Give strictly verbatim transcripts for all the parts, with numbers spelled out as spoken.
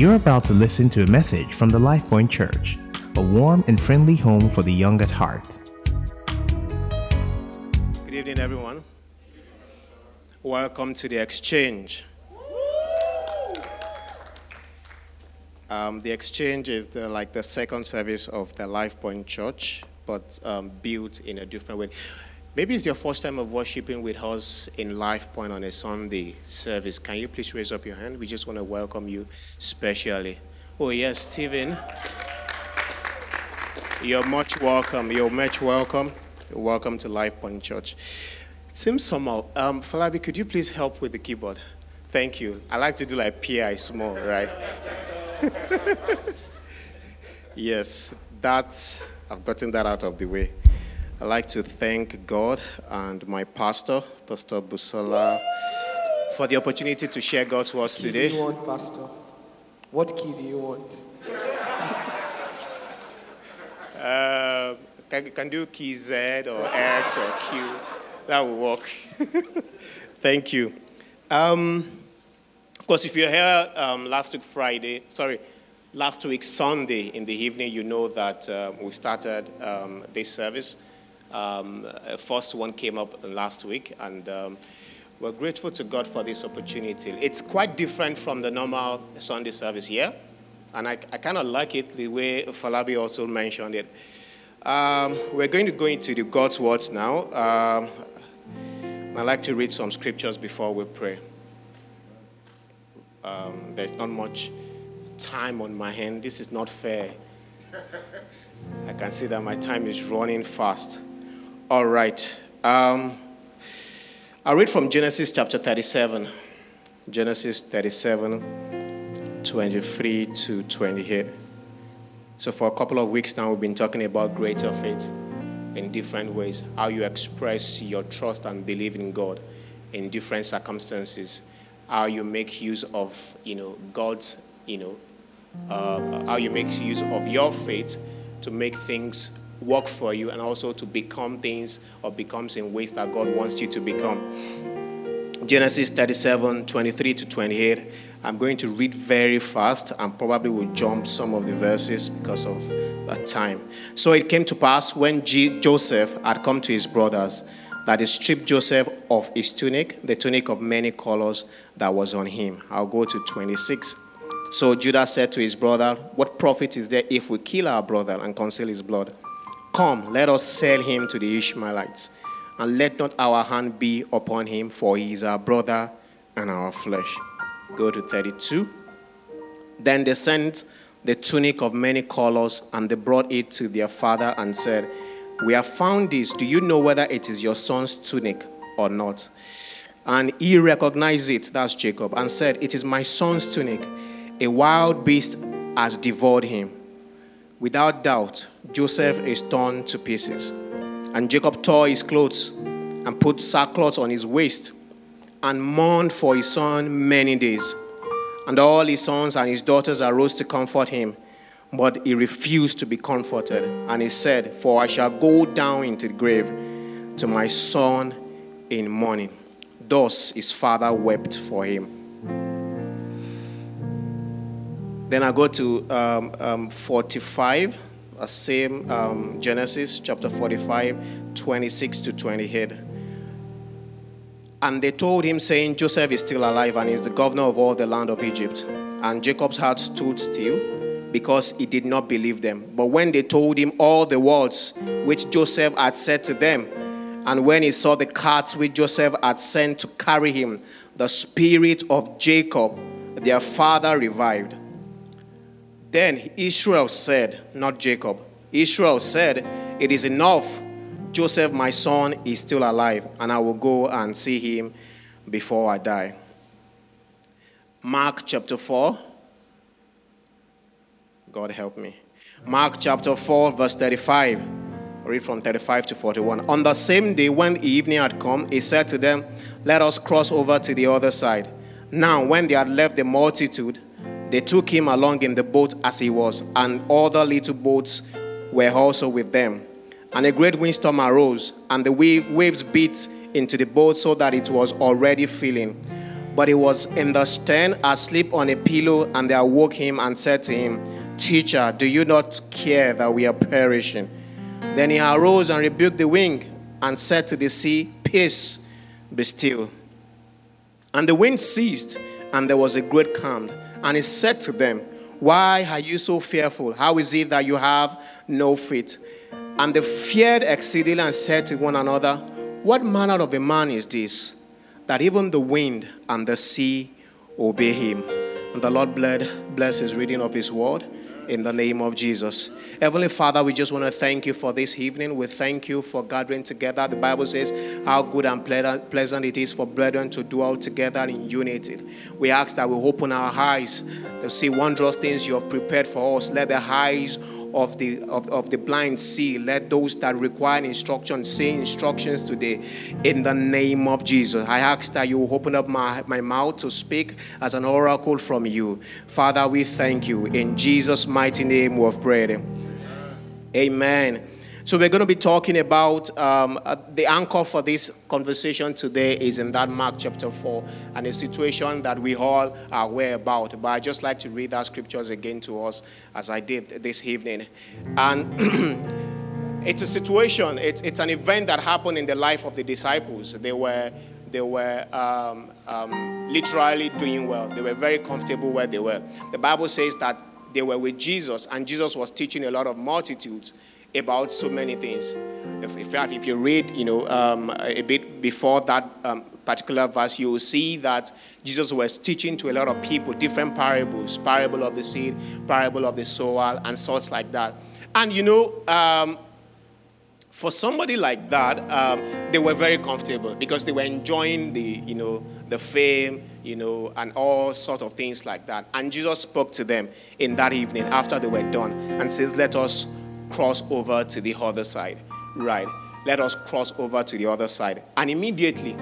You're about to listen to a message from the LifePoint Church, a warm and friendly home for the young at heart. Good evening, everyone. Welcome to the Exchange. Um, the Exchange is the, like the second service of the LifePoint Church, but um, built in a different way. Maybe it's your first time of worshiping with us in LifePoint on a Sunday service. Can you please raise up your hand? We just want to welcome you specially. Oh, yes, Stephen. You're much welcome. You're much welcome. You're welcome to LifePoint Church. It seems somehow. Um, Falabi, could you please help with the keyboard? Thank you. I like to do like P I small, right? Yes, that's, I've gotten that out of the way. I'd like to thank God and my pastor, Pastor Busola, for the opportunity to share God's words key today. What key do you want, Pastor? What key do you want? uh, can, can do key Z or X or Q. That will work. Thank you. Um, of course, if you're here um, last week Friday, sorry, last week Sunday in the evening, you know that uh, we started um, this service. Um, first one came up last week, and um, we're grateful to God for this opportunity. It's quite different from the normal Sunday service here, and I, I kind of like it the way Falabi also mentioned it. Um, we're going to go into the God's words now. Um, I'd like to read some scriptures before we pray. Um, there's not much time on my hand. This is not fair. I can see that my time is running fast. All right. Um, I'll read from Genesis chapter thirty-seven. Genesis thirty-seven, twenty-three to twenty-eight. So for a couple of weeks now, we've been talking about greater faith in different ways. How you express your trust and belief in God in different circumstances. How you make use of, you know, God's, you know, uh, how you make use of your faith to make things work for you, and also to become things or becomes in ways that God wants you to become. Genesis thirty-seven, twenty-three to twenty-eight. I'm going to read very fast and probably will jump some of the verses because of the time. So it came to pass when G- Joseph had come to his brothers that they stripped Joseph of his tunic, the tunic of many colors that was on him. I'll go to twenty-six. So Judah said to his brother, "What profit is there if we kill our brother and conceal his blood? Come, let us sell him to the Ishmaelites, and let not our hand be upon him, for he is our brother and our flesh." Go to thirty-two. Then they sent the tunic of many colors, and they brought it to their father and said, "We have found this. Do you know whether it is your son's tunic or not?" And he recognized it, that's Jacob, and said, "It is my son's tunic. A wild beast has devoured him." Without doubt, Joseph is torn to pieces. And Jacob tore his clothes and put sackcloth on his waist and mourned for his son many days. And all his sons and his daughters arose to comfort him, but he refused to be comforted. And he said, "For I shall go down into the grave to my son in mourning." Thus his father wept for him. Then I go to um, um, forty-five, the same um, Genesis chapter forty-five, twenty-six to twenty-eight. And they told him, saying, "Joseph is still alive and is the governor of all the land of Egypt." And Jacob's heart stood still because he did not believe them. But when they told him all the words which Joseph had said to them, and when he saw the carts which Joseph had sent to carry him, the spirit of Jacob, their father, revived. Then Israel said, not Jacob, Israel said, "It is enough. Joseph, my son, is still alive, and I will go and see him before I die." Mark chapter four. God help me. Mark chapter four, verse thirty-five. I read from thirty-five to forty-one. "On the same day when the evening had come, he said to them, 'Let us cross over to the other side.' Now when they had left the multitude, they took him along in the boat as he was, and other little boats were also with them. And a great windstorm arose, and the wave, waves beat into the boat so that it was already filling. But he was in the stern, asleep on a pillow, and they awoke him and said to him, Teacher, do you not care that we are perishing? Then he arose and rebuked the wind and said to the sea, Peace, be still. And the wind ceased, and there was a great calm. And he said to them, Why are you so fearful? How is it that you have no faith? And they feared exceedingly and said to one another, What manner of a man is this, that even the wind and the sea obey him? And the Lord bless his reading of his word in the name of Jesus. Heavenly Father, we just want to thank you for this evening. We thank you for gathering together. The Bible says how good and pleasant it is for brethren to dwell together in unity. We ask that we open our eyes to see wondrous things you have prepared for us. Let the eyes Of the of, of the blind see. Let those that require instruction see instructions today in the name of Jesus. I ask that you open up my, my mouth to speak as an oracle from you. Father, we thank you. In Jesus' mighty name we have prayed. Amen. Amen. So we're going to be talking about um, uh, the anchor for this conversation today is in that Mark chapter four, and a situation that we all are aware about. But I just like to read that scriptures again to us as I did this evening. And it's a situation, it's, it's an event that happened in the life of the disciples. They were They were um, um, literally doing well. They were very comfortable where they were. The Bible says that they were with Jesus, and Jesus was teaching a lot of multitudes about so many things. If, in fact, if you read, you know, um, a bit before that um, particular verse, you will see that Jesus was teaching to a lot of people different parables, parable of the seed, parable of the sower, and sorts like that. And, you know, um, for somebody like that, um, they were very comfortable because they were enjoying the, you know, the fame, you know, and all sorts of things like that. And Jesus spoke to them in that evening after they were done and says, let us cross over to the other side. Right. Let us cross over to the other side. And immediately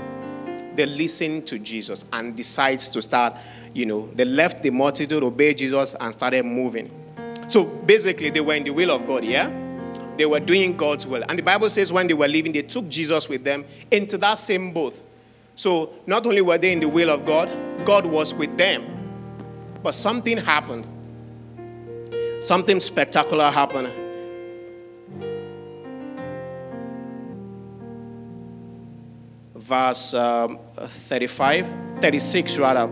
they listened to Jesus and decides to start, you know, they left the multitude, obeyed Jesus, and started moving. So basically they were in the will of God, yeah? They were doing God's will. And the Bible says when they were leaving, they took Jesus with them into that same boat. So not only were they in the will of God, God was with them. But something happened. Something spectacular happened. Verse um, thirty-five, thirty-six rather.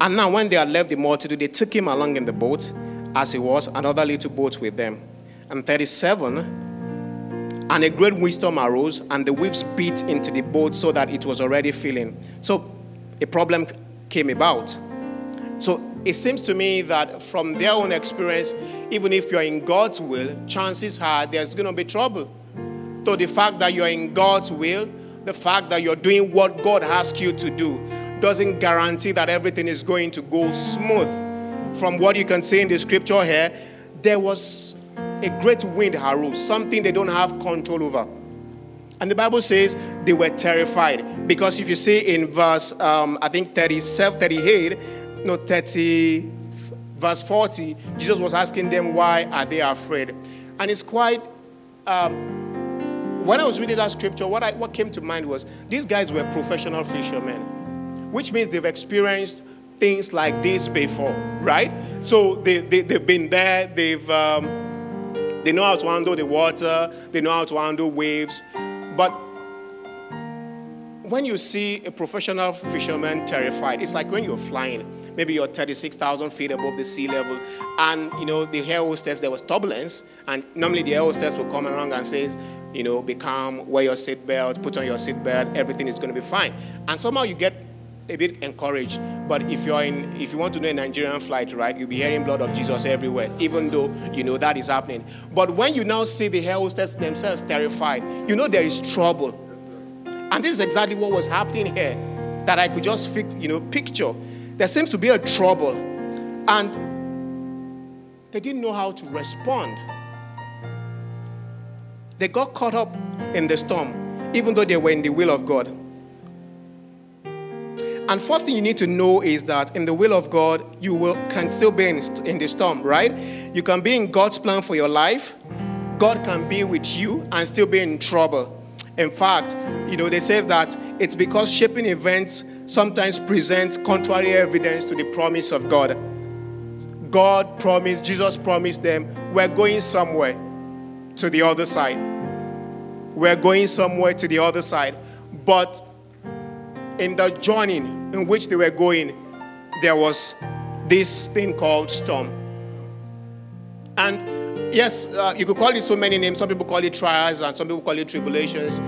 And now when they had left the multitude, they took him along in the boat as he was, another little boat with them. And thirty-seven, and a great windstorm arose, and the waves beat into the boat so that it was already filling. So a problem came about. So it seems to me that from their own experience, even if you're in God's will, chances are there's going to be trouble. So the fact that you're in God's will, the fact that you're doing what God asks you to do doesn't guarantee that everything is going to go smooth. From what you can see in the scripture here, there was a great wind arose, something they don't have control over. And the Bible says they were terrified. Because if you see in verse, um, I think thirty-seven, thirty-eight, no, thirty, verse forty, Jesus was asking them, why are they afraid? And it's quite... Um, When I was reading that scripture, what I what came to mind was these guys were professional fishermen, which means they've experienced things like this before, right? So they, they, they've been there, they've um, they know how to handle the water, they know how to handle waves. But when you see a professional fisherman terrified, it's like when you're flying. Maybe you're thirty-six thousand feet above the sea level, and, you know, the air hostess, there was turbulence, and normally the air hostess will come along and says, you know, be calm, wear your seatbelt, put on your seatbelt, everything is going to be fine. And somehow you get a bit encouraged. But if you're in, if you want to know a Nigerian flight, right, you'll be hearing blood of Jesus everywhere, even though you know that is happening. But when you now see the air hostess themselves terrified, you know there is trouble. And this is exactly what was happening here, that I could just, you know, picture. There seems to be a trouble, and they didn't know how to respond. They got caught up in the storm, even though they were in the will of God. And first thing you need to know is that in the will of God, you will can still be in, in the storm, right? You can be in God's plan for your life. God can be with you and still be in trouble. In fact, you know, they say that it's because shaping events sometimes presents contrary evidence to the promise of God. God promised, Jesus promised them, we're going somewhere to the other side. We're going somewhere to the other side. But in the journey in which they were going, there was this thing called storm. And yes, uh, you could call it so many names. Some people call it trials, and some people call it tribulations,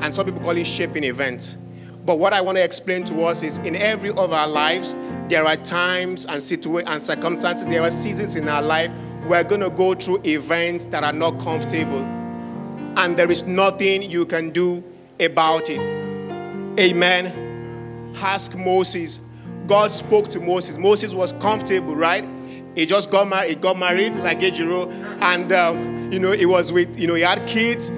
and some people call it shaping events. But what I want to explain to us is in every of our lives, there are times and situa- and circumstances, there are seasons in our life we're going to go through events that are not comfortable. And there is nothing you can do about it. Amen. Ask Moses. God spoke to Moses. Moses was comfortable, right? He just got married, he got married like Ejiro, and um, you know, he was with, you know, he had kids,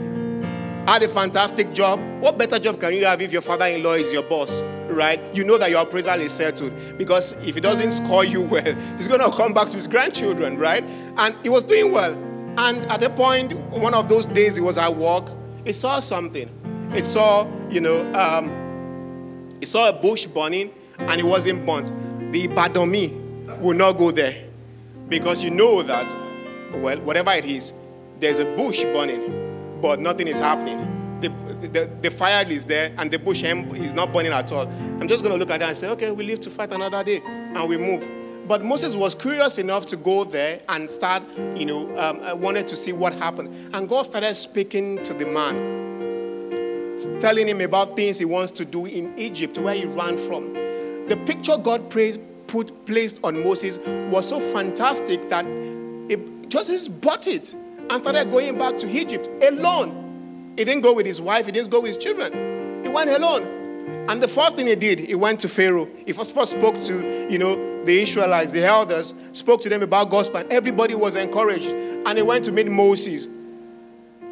had a fantastic job. What better job can you have if your father-in-law is your boss, right? You know that your appraisal is settled, because if he doesn't score you well, he's going to come back to his grandchildren, right? And he was doing well. And at a point, one of those days, he was at work. He saw something. He saw, you know, um, he saw a bush burning, and it wasn't burnt. The Badomi will not go there. Because you know that, well, whatever it is, there's a bush burning, but nothing is happening. The, the, the fire is there, and the bush is not burning at all. I'm just going to look at that and say, okay, we live to fight another day, and we move. But Moses was curious enough to go there and start, you know, um, wanted to see what happened. And God started speaking to the man, telling him about things he wants to do in Egypt, where he ran from. The picture God praised, Put placed on Moses was so fantastic that it just bought it and started going back to Egypt alone. He didn't go with his wife, he didn't go with his children. He went alone. And the first thing he did, he went to Pharaoh. He first, first spoke to, you know, the Israelites, the elders, spoke to them about God's plan. Everybody was encouraged. And he went to meet Moses.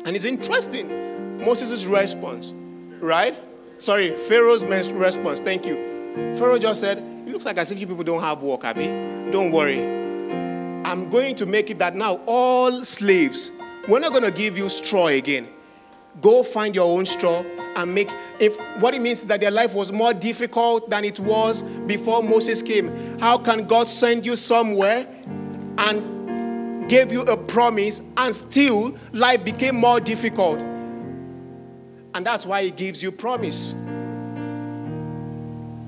And it's interesting, Moses' response, right? Sorry, Pharaoh's response, thank you. Pharaoh just said, it looks like as if you people don't have work, Abby. Don't worry. I'm going to make it that now all slaves, we're not going to give you straw again. Go find your own straw and make if what it means is that their life was more difficult than it was before Moses came. How can God send you somewhere and gave you a promise and still life became more difficult? And that's why he gives you promise.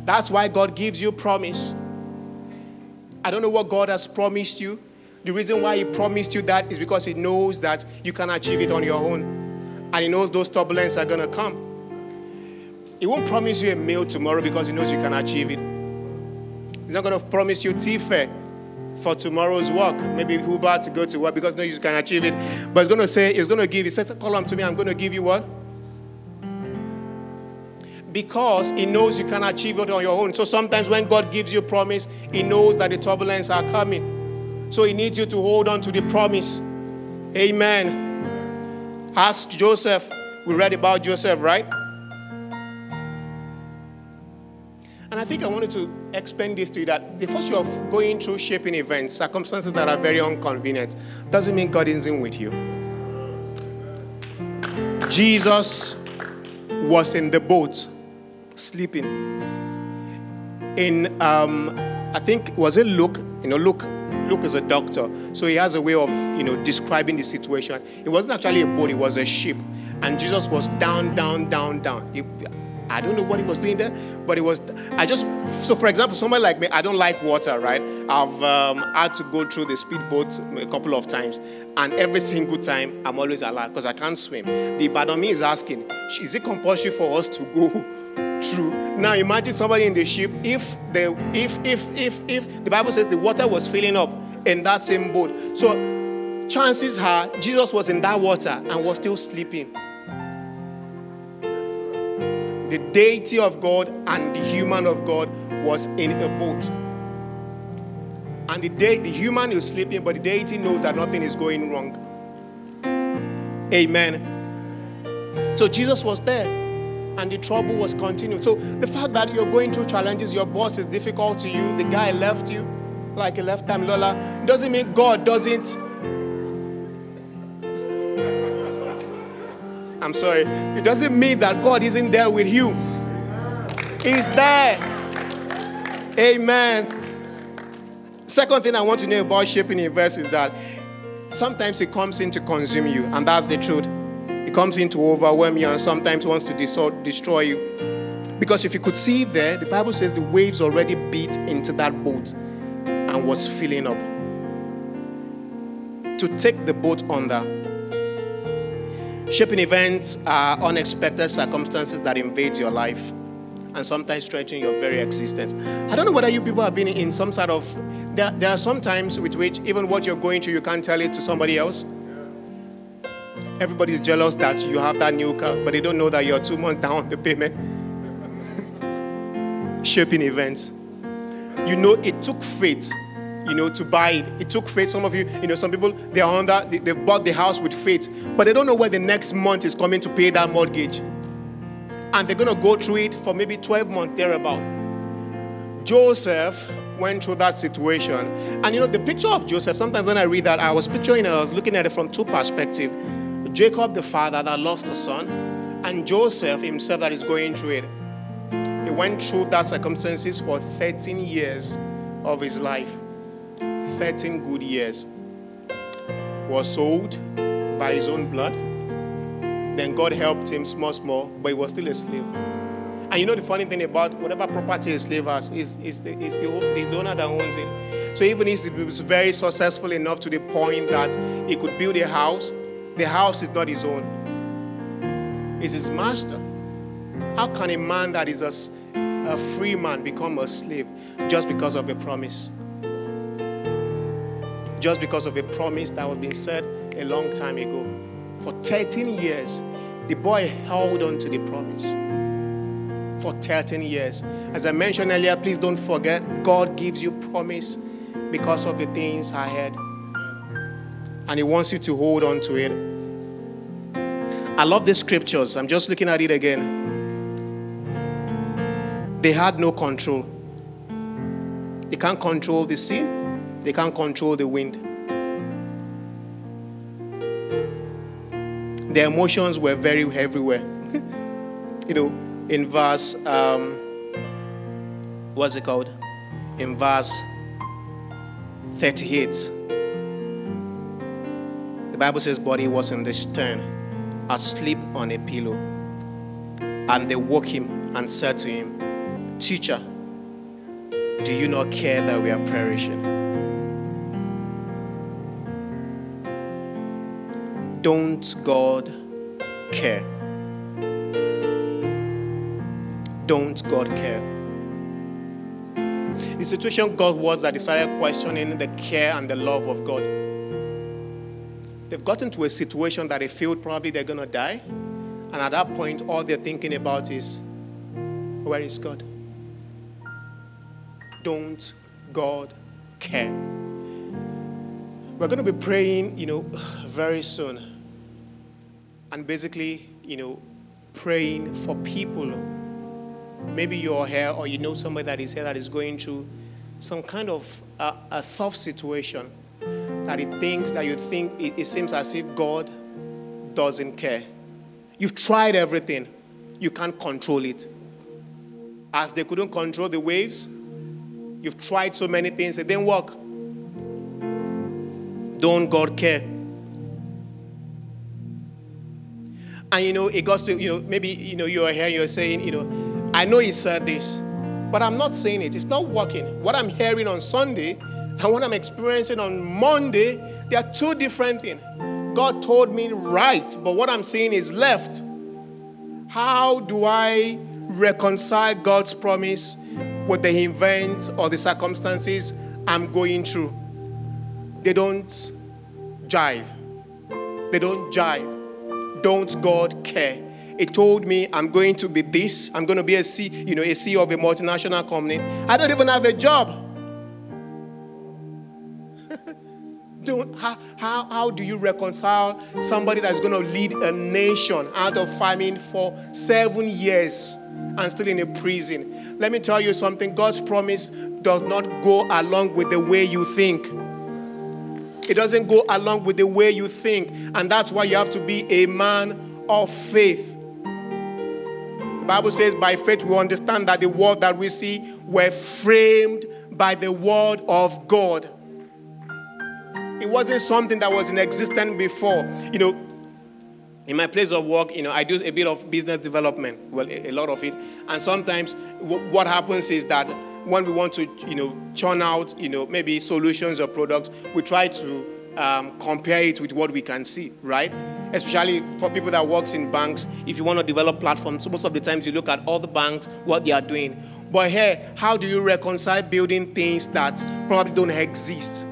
That's why God gives you promise. I don't know what God has promised you. The reason why he promised you that is because he knows that you can achieve it on your own. And he knows those turbulences are going to come. He won't promise you a meal tomorrow because he knows you can achieve it. He's not going to promise you tea fare for tomorrow's work. Maybe Uber to go to work because he knows you can achieve it. But he's going to say, he's going to give, he says, call him to me, I'm going to give you what? Because he knows you can achieve it on your own. So sometimes when God gives you promise, he knows that the turbulence are coming. So he needs you to hold on to the promise. Amen. Ask Joseph. We read about Joseph, right? And I think I wanted to explain this to you, that the first you're going through shaping events, circumstances that are very inconvenient, doesn't mean God isn't with you. Jesus was in the boat, sleeping. In, um, I think, was it Luke? You know, Luke, Luke is a doctor, so he has a way of, you know, describing the situation. It wasn't actually a boat, it was a ship. And Jesus was down, down, down, down. He, I don't know what he was doing there, but it was, I just, so for example, someone like me, I don't like water, right? I've um, had to go through the speedboat a couple of times, and every single time, I'm always alarmed because I can't swim. The Badomi is asking, is it compulsory for us to go through? Now imagine somebody in the ship, if the, if, if, if, if, the Bible says the water was filling up in that same boat. So chances are, Jesus was in that water and was still sleeping. The deity of God and the human of God was in a boat. And the de- the human is sleeping, but the deity knows that nothing is going wrong. Amen. So Jesus was there, and the trouble was continued. So the fact that you're going through challenges, your boss is difficult to you, the guy left you, like he left time Lola, doesn't mean God doesn't. I'm sorry. It doesn't mean that God isn't there with you. He's there. Amen. Second thing I want to know about shaping a verse is that sometimes it comes in to consume you, and that's the truth. It comes in to overwhelm you and sometimes wants to desor- destroy you. Because if you could see there, the Bible says the waves already beat into that boat and was filling up. To take the boat under. Shaping events are unexpected circumstances that invade your life and sometimes threaten your very existence. I don't know whether you people have been in some sort of... There, there are some times with which even what you're going through, you can't tell it to somebody else. Everybody's jealous that you have that new car, but they don't know that you're two months down the payment. Shaping events. You know, it took faith, you know, to buy it. It took faith. Some of you, you know, some people, they're under, they, they bought the house with faith, but they don't know where the next month is coming to pay that mortgage. And they're going to go through it for maybe twelve months, thereabout. Joseph went through that situation. And, you know, the picture of Joseph, sometimes when I read that, I was picturing it, I was looking at it from two perspectives. Jacob, the father that lost a son, and Joseph himself that is going through it. He went through that circumstances for thirteen years of his life. thirteen good years. He was sold by his own blood. Then God helped him small, small, but he was still a slave. And you know the funny thing about whatever property a slave has, is is the, is the, is the owner that owns it. So even if he was very successful enough to the point that he could build a house, the house is not his own. It's his master. How can a man that is a, a free man become a slave just because of a promise? Just because of a promise that was being said a long time ago. For thirteen years, the boy held on to the promise. For thirteen years. As I mentioned earlier, please don't forget, God gives you promise because of the things ahead. And he wants you to hold on to it. I love these scriptures. I'm just looking at it again. They had no control. They can't control the sea. They can't control the wind. Their emotions were very everywhere. You know, in verse, um, what's it called? In verse thirty-eight. The Bible says, but he was in the stern, asleep on a pillow. And they woke him and said to him, Teacher, do you not care that we are perishing? Don't God care? Don't God care? The situation God was that they started questioning the care and the love of God. They've gotten to a situation that they feel probably they're going to die. And at that point, all they're thinking about is, where is God? Don't God care? We're going to be praying, you know, very soon. And basically, you know, praying for people. Maybe you're here or you know somebody that is here that is going through some kind of uh, a tough situation. That it thinks, that you think, it, it seems as if God doesn't care. You've tried everything. You can't control it. As they couldn't control the waves, you've tried so many things, it didn't work. Don't God care? And you know, it goes to, you know, maybe, you know, you're here, you're saying, you know, I know he said this, but I'm not saying it. It's not working. What I'm hearing on Sunday and what I'm experiencing on Monday, they are two different things. God told me right, but what I'm seeing is left. How do I reconcile God's promise with the events or the circumstances I'm going through? They don't jive. They don't jive. Don't God care? It told me I'm going to be this. I'm going to be a C, you know, a C E O of a multinational company. I don't even have a job. Don't, how, how, how do you reconcile somebody that's going to lead a nation out of famine for seven years and still in a prison? Let me tell you something. God's promise does not go along with the way you think. It doesn't go along with the way you think. And that's why you have to be a man of faith. The Bible says, by faith we understand that the world that we see were framed by the word of God. It wasn't something that was in existence before. You know, in my place of work, you know, I do a bit of business development. Well, a, a lot of it. And sometimes w- what happens is that when we want to, you know, churn out, you know, maybe solutions or products, we try to um, compare it with what we can see, right? Especially for people that works in banks, if you want to develop platforms, most of the times you look at all the banks, what they are doing. But here, how do you reconcile building things that probably don't exist?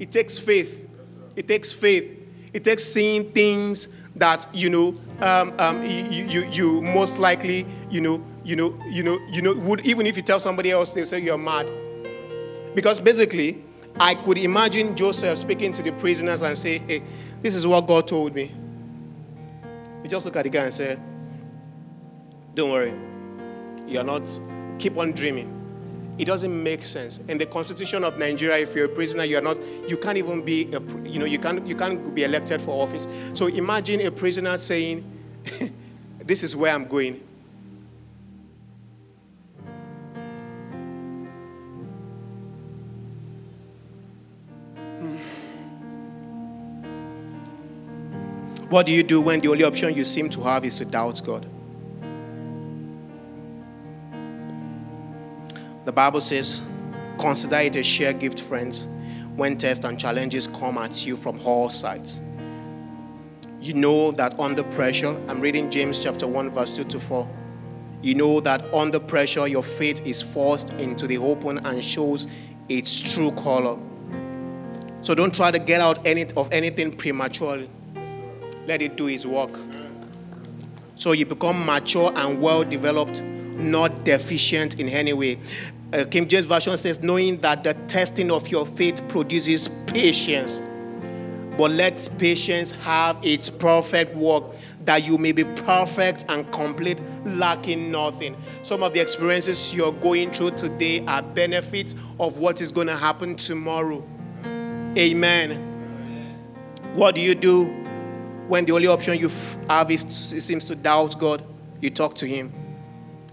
It takes faith. It takes faith. It takes seeing things that, you know, um, um, you, you you most likely, you know, you know, you know, you know, would, even if you tell somebody else, they say you're mad. Because basically, I could imagine Joseph speaking to the prisoners and say, hey, this is what God told me. You just look at the guy and say, don't worry, you're not, keep on dreaming. It doesn't make sense. In the Constitution of Nigeria, if you're a prisoner, you're not, you can't even be, a, you know, you can't, you can't be elected for office. So imagine a prisoner saying, this is where I'm going. Hmm. What do you do when the only option you seem to have is to doubt God? The Bible says, consider it a sheer gift, friends, when tests and challenges come at you from all sides. You know that under pressure, I'm reading James chapter one, verse two to four. You know that under pressure, your faith is forced into the open and shows its true color. So don't try to get out any of anything prematurely. Let it do its work. So you become mature and well-developed, not deficient in any way. Uh, King James Version says, knowing that the testing of your faith produces patience, but let patience have its perfect work, that you may be perfect and complete, lacking nothing. Some of the experiences you're going through today are benefits of what is going to happen tomorrow. Amen. Amen. What do you do when the only option you have is it seems to doubt God? You talk to him.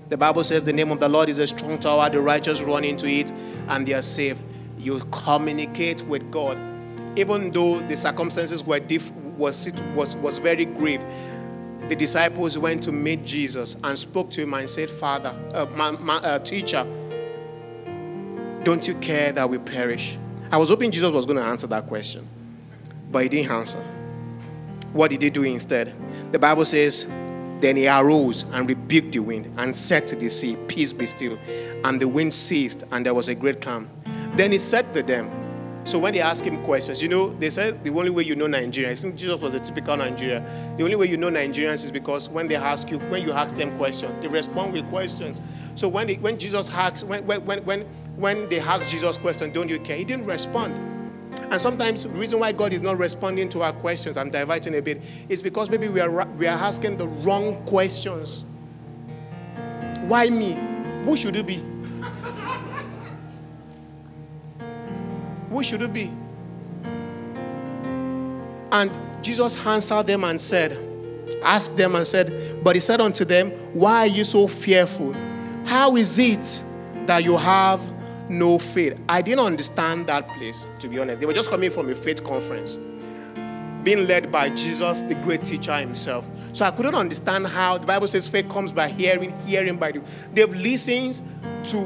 The Bible says the name of the Lord is a strong tower. The righteous run into it and they are saved. You communicate with God. Even though the circumstances were diff- was, was, was very grave, the disciples went to meet Jesus and spoke to him and said, Father, uh, my, my, uh, teacher, don't you care that we perish? I was hoping Jesus was going to answer that question, but he didn't answer. What did he do instead? The Bible says, then he arose and rebuked the wind and said to the sea, peace be still. And the wind ceased and there was a great calm. Then he said to them, so when they asked him questions, you know, they said the only way you know Nigerians, I think Jesus was a typical Nigerian. The only way you know Nigerians is because when they ask you, when you ask them questions, they respond with questions. So when they, when Jesus asks, when when when when they ask Jesus questions, don't you care? He didn't respond. And sometimes the reason why God is not responding to our questions, I'm diverting a bit, is because maybe we are we are asking the wrong questions. Why me? Who should it be? Who should it be? And Jesus answered them and said, asked them and said, but he said unto them, why are you so fearful? How is it that you have no faith? I didn't understand that place, to be honest. They were just coming from a faith conference, being led by Jesus, the great teacher himself. So I couldn't understand how the Bible says faith comes by hearing, hearing by the. They've listened to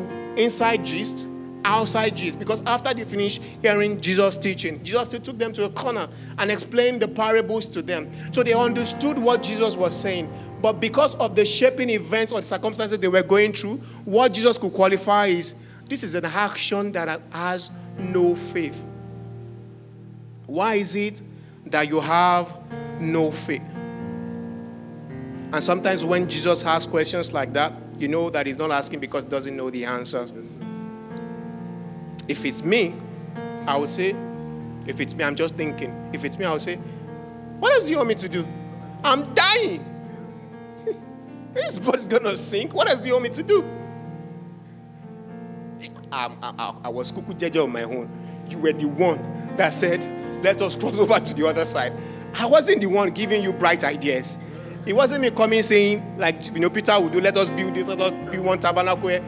inside gist, outside gist, because after they finished hearing Jesus' teaching, Jesus still took them to a corner and explained the parables to them. So they understood what Jesus was saying. But because of the shaping events or circumstances they were going through, what Jesus could qualify is, this is an action that has no faith. Why is it that you have no faith? And sometimes when Jesus asks questions like that, you know that he's not asking because he doesn't know the answers. If it's me, I would say, if it's me, I'm just thinking. If it's me, I would say, what else do you want me to do? I'm dying. This boat's going to sink. What else do you want me to do? I, I, I was cuckoo judge on my own. You were the one that said, let us cross over to the other side. I wasn't the one giving you bright ideas. It wasn't me coming saying, like, you know, Peter would do, let us build this, let us build one tabernacle here.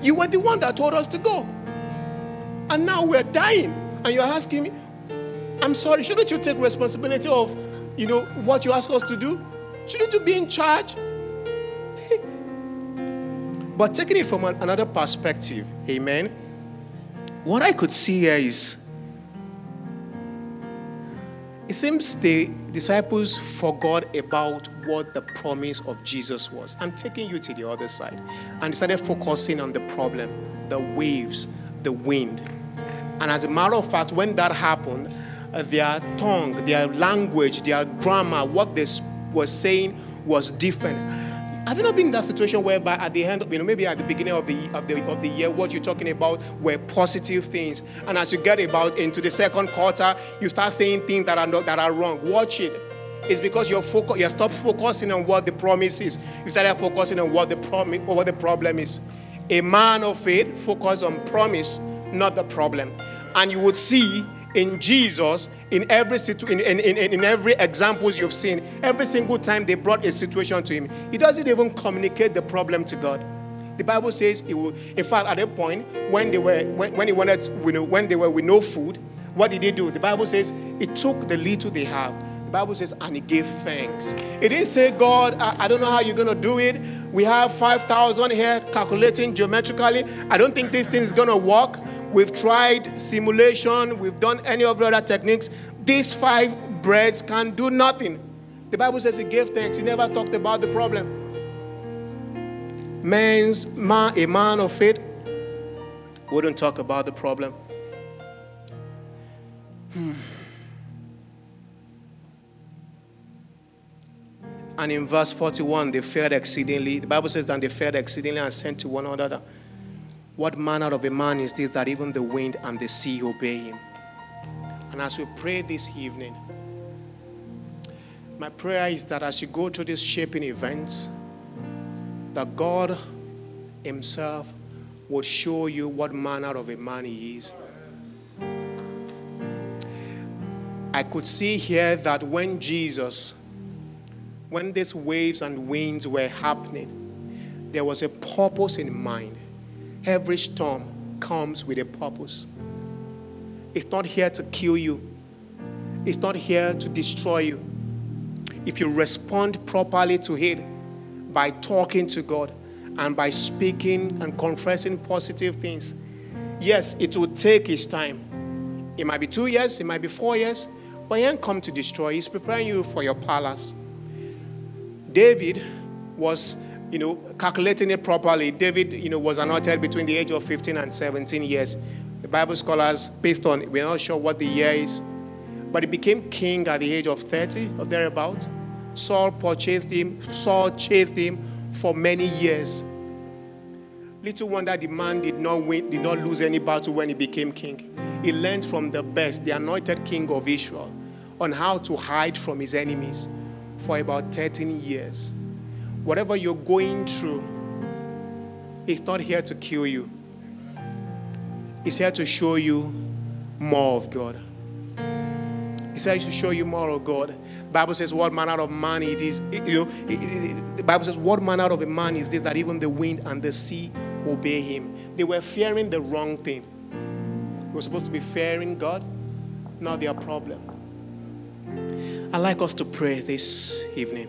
You were the one that told us to go. And now we're dying. And you're asking me, I'm sorry, shouldn't you take responsibility of, you know, what you ask us to do? Shouldn't you be in charge? But taking it from an, another perspective, amen, what I could see here is, it seems the disciples forgot about what the promise of Jesus was. I'm taking you to the other side. And started focusing on the problem, the waves, the wind. And as a matter of fact, when that happened, their tongue, their language, their grammar, what they were saying was different. Have you not been in that situation whereby at the end, of, you know, maybe at the beginning of the, of the of the year, what you're talking about were positive things, and as you get about into the second quarter, you start saying things that are not, that are wrong. Watch it. It's because you're focus, you stop focusing on what the promise is. You started focusing on what the promise, what the problem is. A man of faith focused on promise, not the problem, and you would see in Jesus, in every situ- in, in, in, in every examples you've seen, every single time they brought a situation to him, he doesn't even communicate the problem to God. The Bible says he would. In fact, at that point, when they were when, when he wanted, to, you know, when they were with no food, what did he do? The Bible says he took the little they have. The Bible says, and he gave thanks. It didn't say, God, I, I don't know how you're going to do it. We have five thousand here, calculating geometrically. I don't think this thing is going to work. We've tried simulation. We've done any of the other techniques. These five breads can do nothing. The Bible says he gave thanks. He never talked about the problem. Man's, man, a man of faith wouldn't talk about the problem. Hmm. And in verse forty-one, they fared exceedingly. The Bible says, and they fared exceedingly and sent to one another, what manner of a man is this that even the wind and the sea obey him? And as we pray this evening, my prayer is that as you go through these shaping events, that God himself will show you what manner of a man he is. I could see here that when Jesus... When these waves and winds were happening, there was a purpose in mind. Every storm comes with a purpose. It's not here to kill you. It's not here to destroy you. If you respond properly to it by talking to God and by speaking and confessing positive things, yes, it will take his time. It might be two years, it might be four years, but he ain't come to destroy. He's preparing you for your palace. David was, you know, calculating it properly. David, you know, was anointed between the age of fifteen and seventeen years. The Bible scholars, based on, we're not sure what the year is, but he became king at the age of thirty, or thereabout. Saul purchased him. Saul chased him for many years. Little wonder the man did not win, did not lose any battle when he became king. He learned from the best, the anointed king of Israel, on how to hide from his enemies. For about thirteen years. Whatever you're going through, it's not here to kill you. It's here to show you more of God. It's here to show you more of God. The Bible says what manner of man it is. You know, it, it, it, the Bible says what manner of a man is this that even the wind and the sea obey him. They were fearing the wrong thing. They were supposed to be fearing God, not their problem. I'd like us to pray this evening.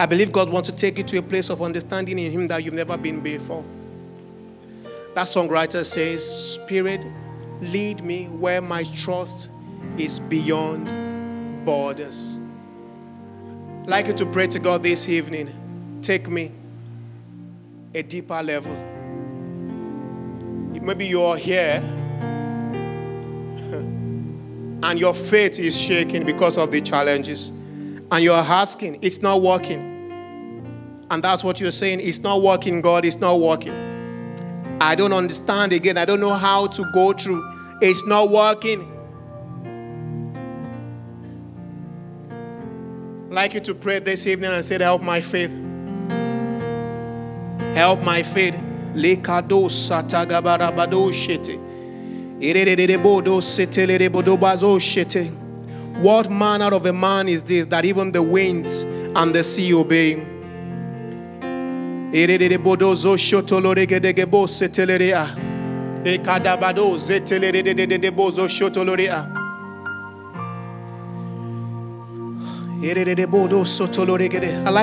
I believe God wants to take you to a place of understanding in him that you've never been before. That songwriter says, Spirit, lead me where my trust is beyond borders. I'd like you to pray to God this evening. Take me a deeper level. Maybe you're here and your faith is shaking because of the challenges. And you're asking, it's not working. And that's what you're saying, it's not working, God, it's not working. I don't understand again, I don't know how to go through. It's not working. I'd like you to pray this evening and say, help my faith. Help my faith. What manner of a man is this, that even the winds and the sea obey him? I like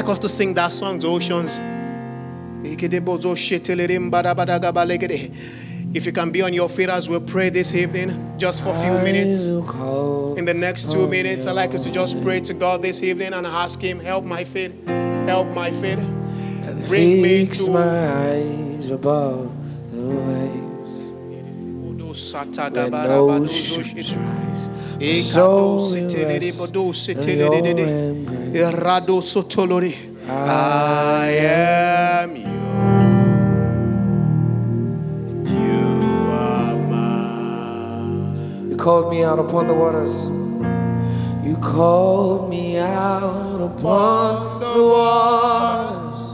us to sing that song, the oceans. If you can be on your feet as we pray this evening, just for a few minutes. In the next two minutes, I'd like you to just pray to God this evening and ask Him, help my faith, help my faith. Bring me to my eyes above the waves. When no ships rise, the soul will rest in your embrace. I am you. You called me out upon the waters. You called me out upon the waters.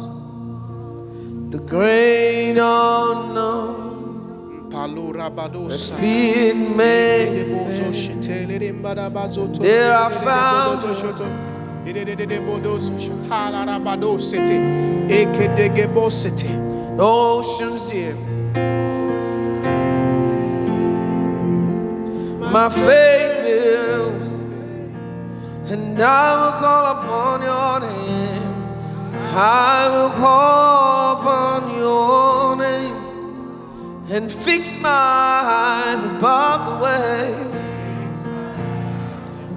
The great unknown. The feet made fair. There I found you. Oceans deep. My faith lives, and I will call upon your name. I will call upon your name and fix my eyes above the waves,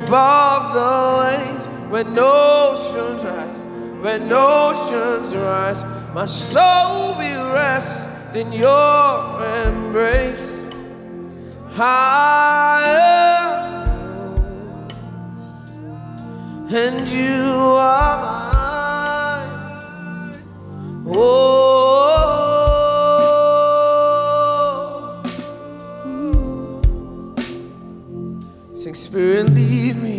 above the waves. When oceans rise, when oceans rise, my soul will rest in your embrace. Higher, and you are mine. Oh, sing, Spirit, lead me.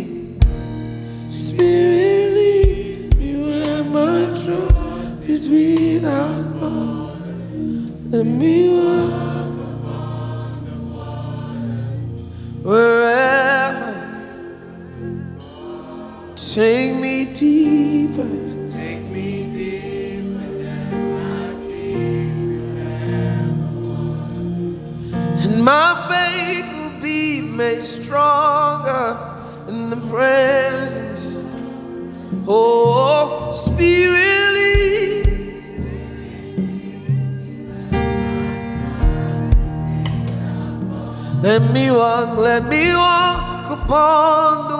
Spirit, lead me where my truth is without bond. Let me walk. Wherever, take me deeper, take me deeper than I can remember. And my faith will be made stronger in the presence. Oh, Spirit, let me walk, let me walk upon the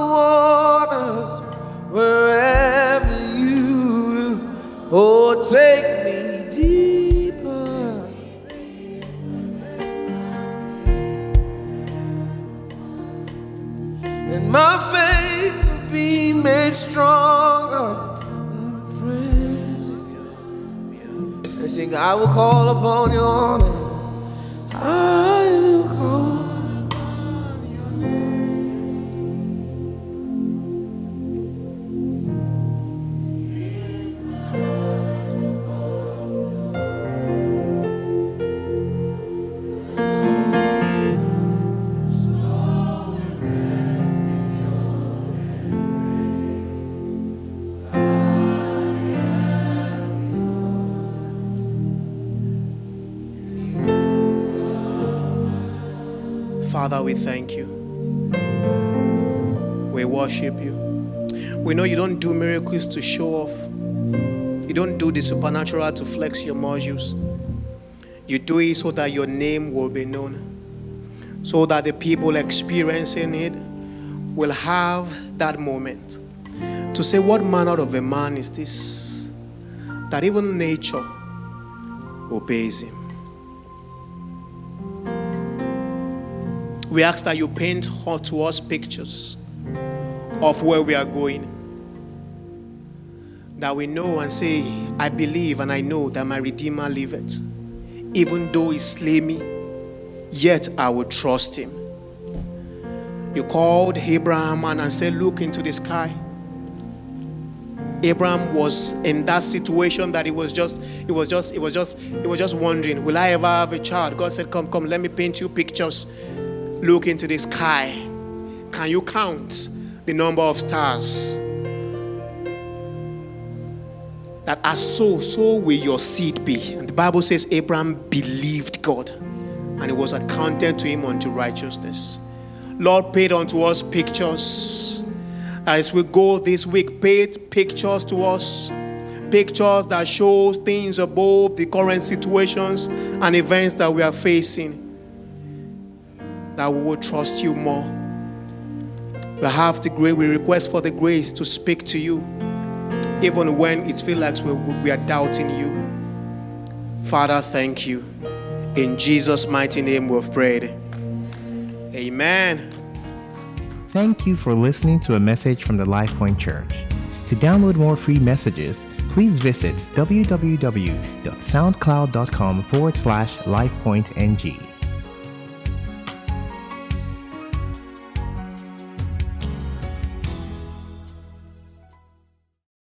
waters, wherever you, oh, take me deeper. And my faith will be made stronger in the presence of you. I sing, I will call upon your name. I will call. Father, we thank you. We worship you. We know you don't do miracles to show off. You don't do the supernatural to flex your muscles. You do it so that your name will be known, so that the people experiencing it will have that moment to say, what manner of a man is this, that even nature obeys him? We ask that you paint to us pictures of where we are going, that we know and say, I believe and I know that my Redeemer liveth. Even though he slay me, yet I will trust him. You called Abraham and said, look into the sky. Abraham was in that situation that he was just, he was just, he was just, he was just wondering, will I ever have a child? God said, come, come, let me paint you pictures. Look into the sky. Can you count the number of stars. That as so, so will your seed be. And the Bible says Abraham believed God, and it was accounted to him unto righteousness. Lord, paint unto us pictures. As we go this week, paint pictures to us. Pictures that shows things above the current situations and events that we are facing. That we will trust you more. We have the grace, we request for the grace to speak to you. Even when it feels like we, we are doubting you. Father, thank you. In Jesus' mighty name we have prayed. Amen. Thank you for listening to a message from the LifePoint Church. To download more free messages, please visit w w w dot soundcloud dot com forward slash LifePointNG.